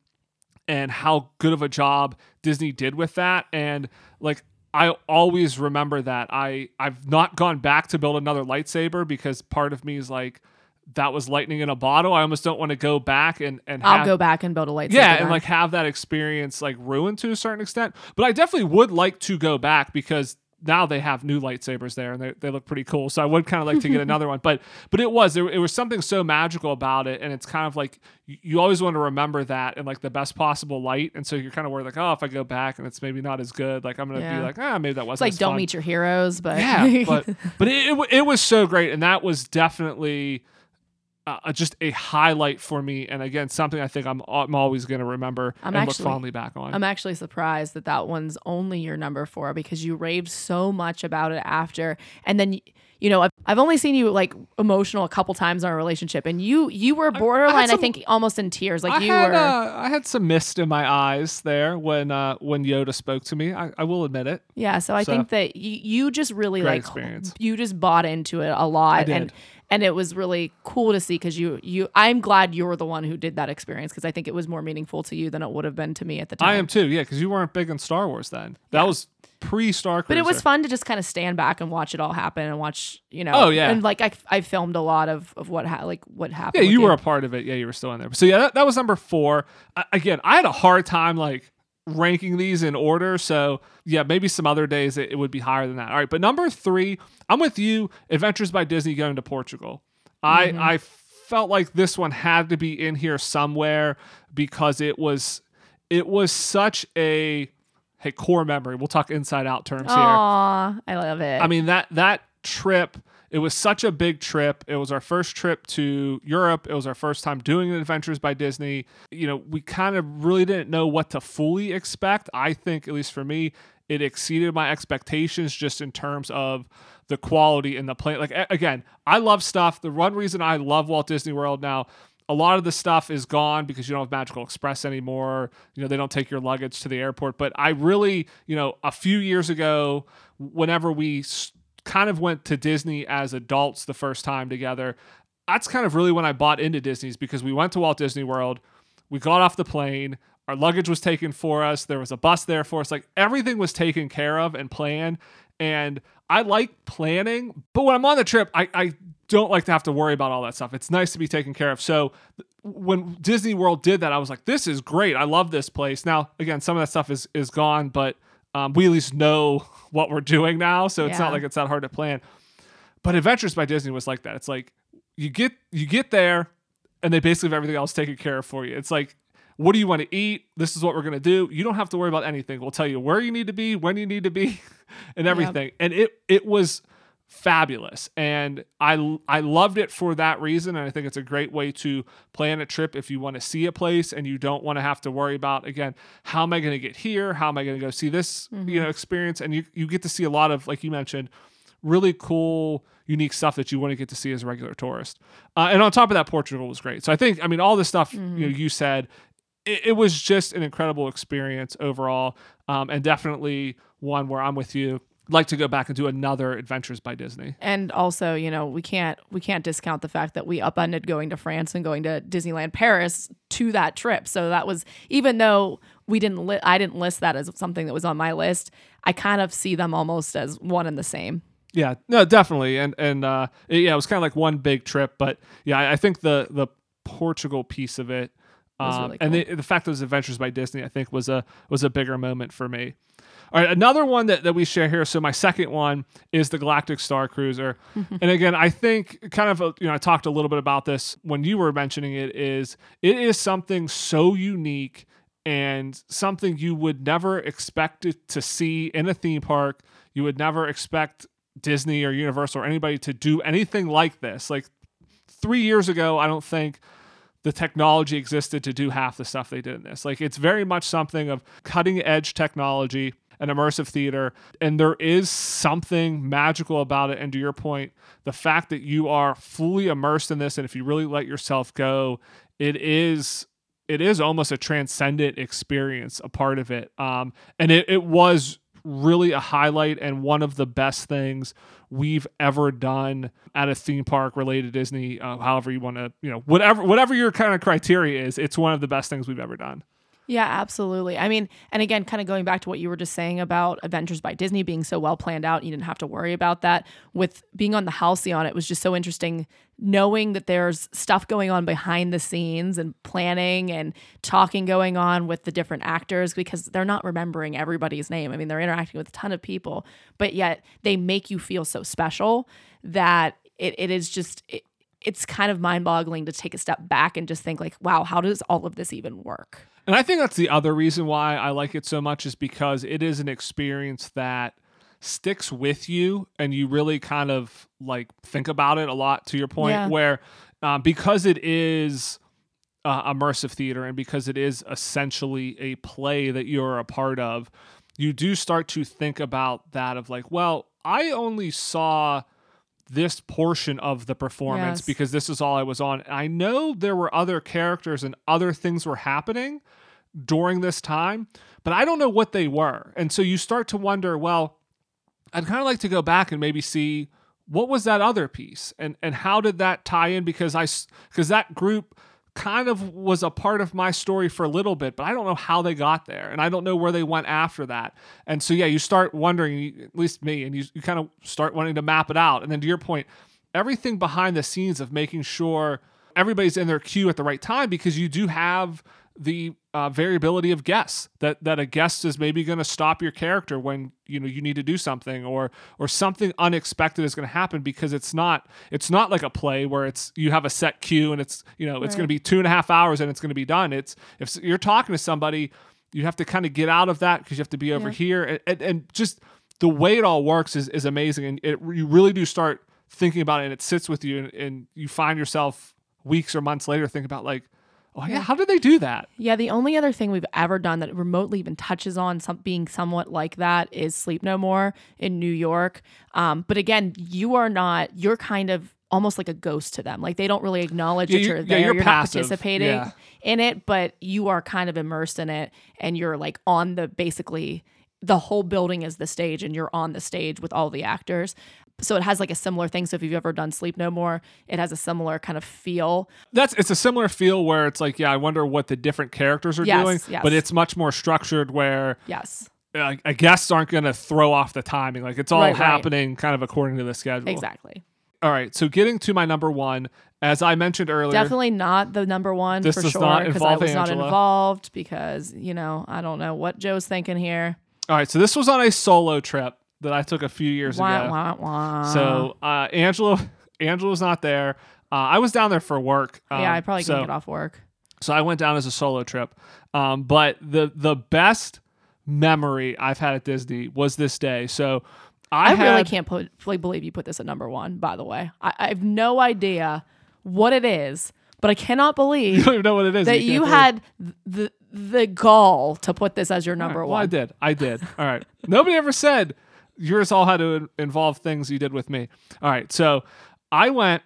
and how good of a job Disney did with that. And like, I always remember that. I, I've not gone back to build another lightsaber because part of me is like, that was lightning in a bottle. I almost don't want to go back and, and I'll have, go back and build a lightsaber. Yeah, and like have that experience like ruined to a certain extent. But I definitely would like to go back because now they have new lightsabers there and they, they look pretty cool. So I would kind of like to get another one. But but it was, there, it was something so magical about it. And it's kind of like, you always want to remember that in like the best possible light. And so you're kind of worried like, oh, if I go back and it's maybe not as good, like I'm going to yeah. be like, ah, oh, maybe that wasn't it's like, don't fun. Meet your heroes, but. Yeah, but, but it, it, it was so great. And that was definitely Uh, just a highlight for me, and again, something I think I'm, I'm always going to remember I'm and actually, look fondly back on. I'm actually surprised that that one's only your number four because you raved so much about it after, and then you know I've, I've only seen you like emotional a couple times in our relationship, and you you were borderline I, I, some, I think almost in tears. Like I you had, were, uh, I had some mist in my eyes there when uh, when Yoda spoke to me. I, I will admit it. Yeah, so I so, think that you, you just really like experience. You just bought into it a lot. I did. and. And it was really cool to see because you, you, I'm glad you were the one who did that experience because I think it was more meaningful to you than it would have been to me at the time. I am too, yeah, because you weren't big on Star Wars then. That yeah. was pre-Star Cruiser. But it was fun to just kind of stand back and watch it all happen and watch, you know. Oh, yeah. And like I, I filmed a lot of, of what ha- like what happened. Yeah, you were you. a part of it. Yeah, you were still in there. So yeah, that, that was number four. Uh, again, I had a hard time like ranking these in order. So yeah, maybe some other days it, it would be higher than that. All right. But number three, I'm with you. Adventures by Disney going to Portugal. I, mm-hmm. I felt like this one had to be in here somewhere because it was, it was such a, a core memory. We'll talk Inside Out terms Aww, here. Aw, I love it. I mean, that, that trip, it was such a big trip. It was our first trip to Europe. It was our first time doing Adventures by Disney. You know, we kind of really didn't know what to fully expect. I think, at least for me, it exceeded my expectations just in terms of the quality and the play. Like, again, I love stuff. The one reason I love Walt Disney World now, a lot of the stuff is gone because you don't have Magical Express anymore. You know, they don't take your luggage to the airport. But I really, you know, a few years ago, whenever we st- kind of went to Disney as adults the first time together. That's kind of really when I bought into Disney's because we went to Walt Disney World, we got off the plane, our luggage was taken for us, there was a bus there for us, like everything was taken care of and planned. And I like planning, but when I'm on the trip, I, I don't like to have to worry about all that stuff. It's nice to be taken care of. So when Disney World did that, I was like, this is great. I love this place. Now, again, some of that stuff is, is gone, but Um, we at least know what we're doing now, so it's yeah. not like it's that hard to plan. But Adventures by Disney was like that. It's like you get you get there, and they basically have everything else taken care of for you. It's like, what do you want to eat? This is what we're going to do. You don't have to worry about anything. We'll tell you where you need to be, when you need to be, and everything. Yep. And it it was fabulous. And I, I loved it for that reason, and I think it's a great way to plan a trip if you want to see a place and you don't want to have to worry about, again, how am I going to get here? How am I going to go see this mm-hmm. you know, experience? And you, you get to see a lot of, like you mentioned, really cool, unique stuff that you want to get to see as a regular tourist. Uh, and on top of that, Portugal was great. So I think, I mean, all this stuff mm-hmm. you know, you said, it, it was just an incredible experience overall, um, and definitely one where I'm with you. Like to go back and do another Adventures by Disney. And also, you know, we can't we can't discount the fact that we upended going to France and going to Disneyland Paris to that trip. So that was, even though we didn't li- I didn't list that as something that was on my list, I kind of see them almost as one and the same. Yeah, no, definitely. And and uh, it, yeah, it was kind of like one big trip, but yeah, I, I think the the Portugal piece of it, um, was really cool. And the, the fact that it was Adventures by Disney, I think was a was a bigger moment for me. All right, another one that, that we share here. So my second one is the Galactic Star Cruiser. And again, I think kind of, you know, I talked a little bit about this when you were mentioning it, is it is something so unique and something you would never expect it to see in a theme park. You would never expect Disney or Universal or anybody to do anything like this. Like three years ago, I don't think the technology existed to do half the stuff they did in this. Like it's very much something of cutting edge technology, an immersive theater, and there is something magical about it. And to your point, the fact that you are fully immersed in this, and if you really let yourself go, it is it is almost a transcendent experience, a part of it. Um, and it, it was really a highlight and one of the best things we've ever done at a theme park related to Disney. Uh, however you want to, you know, whatever whatever your kind of criteria is, it's one of the best things we've ever done. Yeah, absolutely. I mean, and again, kind of going back to what you were just saying about Adventures by Disney being so well planned out, you didn't have to worry about that. With being on the Halcyon, it was just so interesting knowing that there's stuff going on behind the scenes and planning and talking going on with the different actors, because they're not remembering everybody's name. I mean, they're interacting with a ton of people, but yet they make you feel so special that it, it is just... It, it's kind of mind-boggling to take a step back and just think like, wow, how does all of this even work? And I think that's the other reason why I like it so much, is because it is an experience that sticks with you and you really kind of like think about it a lot, to your point, yeah. where uh, because it is uh, immersive theater and because it is essentially a play that you're a part of, you do start to think about that of like, well, I only saw this portion of the performance yes. because this is all I was on. I know there were other characters and other things were happening during this time, but I don't know what they were. And so you start to wonder, well, I'd kind of like to go back and maybe see what was that other piece and, and how did that tie in? Because I, because that group kind of was a part of my story for a little bit, but I don't know how they got there. And I don't know where they went after that. And so, yeah, you start wondering, at least me, and you, you kind of start wanting to map it out. And then to your point, everything behind the scenes of making sure everybody's in their queue at the right time, because you do have the uh, variability of guests, that, that a guest is maybe going to stop your character when, you know, you need to do something, or, or something unexpected is going to happen, because it's not, it's not like a play where it's, you have a set queue and it's, you know, right. it's going to be two and a half hours and it's going to be done. It's, if you're talking to somebody, you have to kind of get out of that because you have to be over yeah. here. And, and, and just the way it all works is, is amazing. And it, you really do start thinking about it, and it sits with you, and, and you find yourself weeks or months later thinking about like, oh yeah, how did they do that? Yeah, the only other thing we've ever done that remotely even touches on some being somewhat like that is Sleep No More in New York. Um, but again, you are not, you're kind of almost like a ghost to them. Like they don't really acknowledge yeah, that you're, you're there. Yeah, you're you're not participating yeah. in it, but you are kind of immersed in it, and you're like on the, basically the whole building is the stage, and you're on the stage with all the actors. So it has like a similar thing. So if you've ever done Sleep No More, it has a similar kind of feel. That's it's a similar feel where it's like, yeah, I wonder what the different characters are yes, doing, yes. but it's much more structured where yes, uh, guests aren't going to throw off the timing. Like it's all right, happening right. kind of according to the schedule. Exactly. All right. So getting to my number one, as I mentioned earlier, definitely not the number one this for does sure because I was Angela. Not involved because, you know, I don't know what Joe's thinking here. All right. So this was on a solo trip that I took a few years wah, ago. Wah, wah. So uh, Angela, Angela was not there. Uh, I was down there for work. Um, yeah, I probably so, couldn't get off work. So I went down as a solo trip. Um, but the the best memory I've had at Disney was this day. So I, I had, really can't put, believe you put this at number one, by the way. I, I have no idea what it is, but I cannot believe you don't even know what it is, that you, you had the, the gall to put this as your number right, well, one. I did. I did. All right. Nobody ever said... Yours all had to involve things you did with me. All right. So I went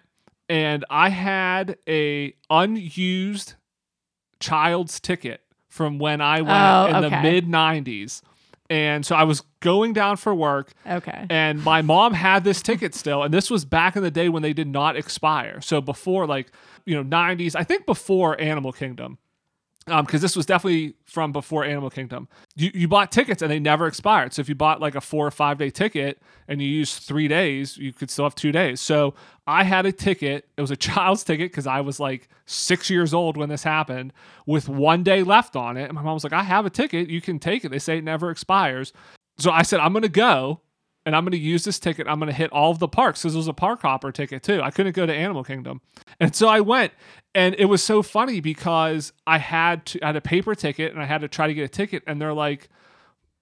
and I had a unused child's ticket from when I went oh, in okay. the mid nineties. And so I was going down for work. Okay. And my mom had this ticket still. And this was back in the day when they did not expire. So before like, you know, nineties, I think before Animal Kingdom. Um, because this was definitely from before Animal Kingdom. You you bought tickets and they never expired. So if you bought like a four or five day ticket and you used three days, you could still have two days. So I had a ticket. It was a child's ticket because I was like six years old when this happened, with one day left on it. And my mom was like, I have a ticket. You can take it. They say it never expires. So I said, I'm going to go and I'm going to use this ticket. I'm going to hit all of the parks because it was a park hopper ticket too. I couldn't go to Animal Kingdom. And so I went. And it was so funny because I had to, I had a paper ticket and I had to try to get a ticket. And they're like,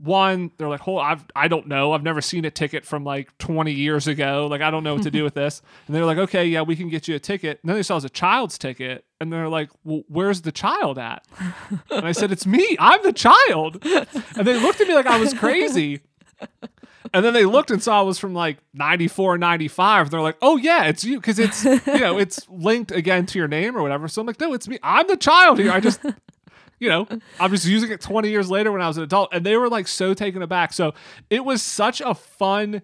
one, they're like, hold, I've, I don't know. I've never seen a ticket from like twenty years ago. Like, I don't know what to do with this. And they're like, okay, yeah, we can get you a ticket. And then they saw it was a child's ticket. And they're like, well, where's the child at? And I said, it's me. I'm the child. And they looked at me like I was crazy. And then they looked and saw it was from like ninety-four, ninety-five. They're like, oh yeah, it's you. Cause it's, you know, it's linked again to your name or whatever. So I'm like, no, it's me. I'm the child here. I just you know, I'm just using it twenty years later when I was an adult. And they were like so taken aback. So it was such a fun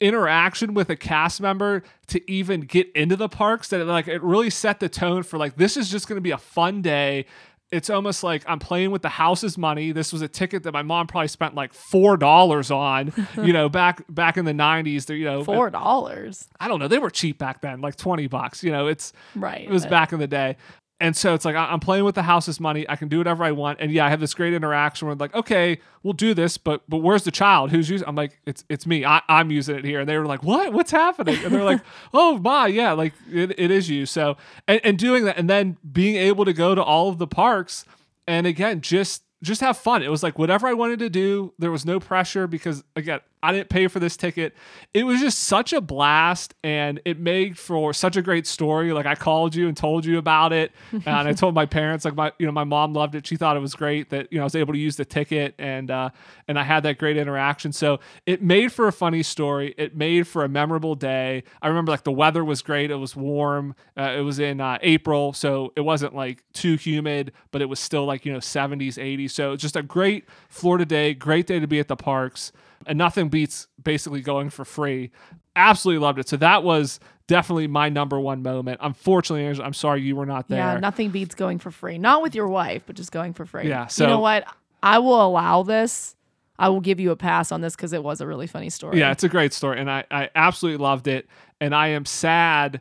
interaction with a cast member to even get into the parks that it, like, it really set the tone for like, this is just going to be a fun day. It's almost like I'm playing with the house's money. This was a ticket that my mom probably spent like four dollars on, you know, back back in the nineties. You know, four dollars? I don't know. They were cheap back then, like twenty bucks. You know, it's right. It was but... back in the day. And so it's like, I'm playing with the house's money. I can do whatever I want. And yeah, I have this great interaction where I'm like, okay, we'll do this, but but where's the child? Who's using it? I'm like, it's it's me. I, I'm using it here. And they were like, what? What's happening? And they're like, oh, my, yeah, like it, it is you. So, and, and doing that and then being able to go to all of the parks and again, just just have fun. It was like whatever I wanted to do. There was no pressure because, again, I didn't pay for this ticket. It was just such a blast, and it made for such a great story. Like I called you and told you about it, and I told my parents. Like my, you know, my mom loved it. She thought it was great that you know I was able to use the ticket, and uh, and I had that great interaction. So it made for a funny story. It made for a memorable day. I remember like the weather was great. It was warm. Uh, it was in uh, April, so it wasn't like too humid, but it was still like you know seventies, eighties. So just a great Florida day. Great day to be at the parks. And nothing beats basically going for free. Absolutely loved it. So that was definitely my number one moment. Unfortunately, Angela, I'm sorry you were not there. Yeah, nothing beats going for free. Not with your wife, but just going for free. Yeah. So, you know what? I will allow this. I will give you a pass on this because it was a really funny story. Yeah, it's a great story. And I, I absolutely loved it. And I am sad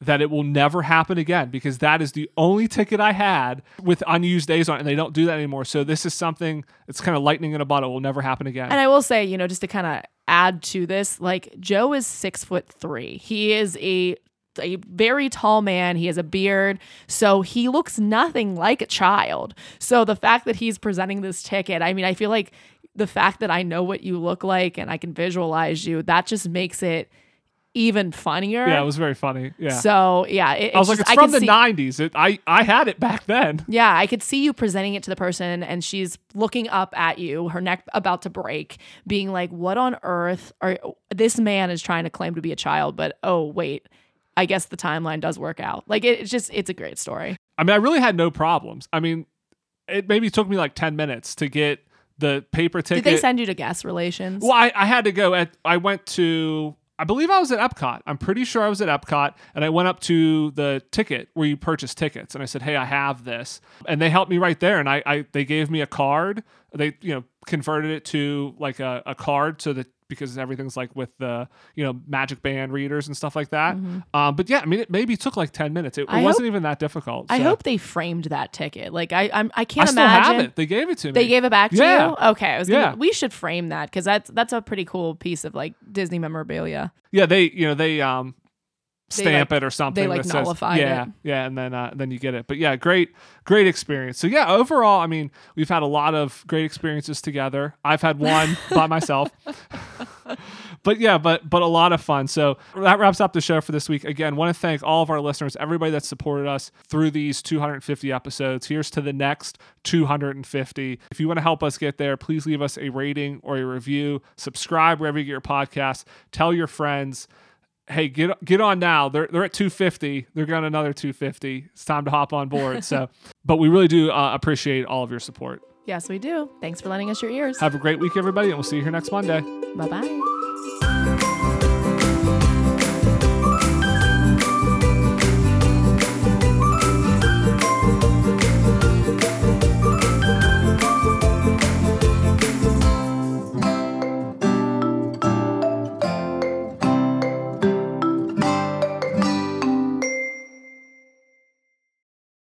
that it will never happen again because that is the only ticket I had with unused days on it, and they don't do that anymore. So this is something, it's kind of lightning in a bottle. It will never happen again. And I will say, you know, just to kind of add to this, like Joe is six foot three. He is a a very tall man. He has a beard. So he looks nothing like a child. So the fact that he's presenting this ticket, I mean, I feel like the fact that I know what you look like and I can visualize you, that just makes it even funnier. Yeah, it was very funny. Yeah. So yeah, it, I was like, just, it's from the see, nineties. It, I I had it back then. Yeah, I could see you presenting it to the person, and she's looking up at you, her neck about to break, being like, "What on earth? Are this man is trying to claim to be a child?" But oh wait, I guess the timeline does work out. Like it, it's just, it's a great story. I mean, I really had no problems. I mean, it maybe took me like ten minutes to get the paper ticket. Did they send you to guest relations? Well, I, I had to go at. I went to. I believe I was at Epcot. I'm pretty sure I was at Epcot, and I went up to the ticket where you purchase tickets, and I said, "Hey, I have this," and they helped me right there. And I, I they gave me a card. They, you know, converted it to like a, a card so that because everything's like with the you know Magic Band readers and stuff like that. Mm-hmm. Um, but yeah, I mean, it maybe took like ten minutes. It, it wasn't hope, even that difficult. So. I hope they framed that ticket. Like I, I'm, I can't I still imagine have it. They gave it to me. They gave it back to yeah. you. Okay, I was gonna, yeah. We should frame that because that's that's a pretty cool piece of like Disney memorabilia. Yeah, they, you know, they um stamp they, like, it or something. They like nullified yeah, it. Yeah, and then uh, then you get it. But yeah, great, great experience. So yeah, overall, I mean, we've had a lot of great experiences together. I've had one by myself. But yeah, but but a lot of fun. So that wraps up the show for this week. Again, want to thank all of our listeners, everybody that's supported us through these two hundred fifty episodes. Here's to the next two hundred fifty. If you want to help us get there, please leave us a rating or a review. Subscribe wherever you get your podcast. Tell your friends. Hey, get get on now. They're they're at two fifty. They're going another two fifty. It's time to hop on board. So, but we really do uh, appreciate all of your support. Yes, we do. Thanks for lending us your ears. Have a great week, everybody, and we'll see you here next Monday. Bye-bye.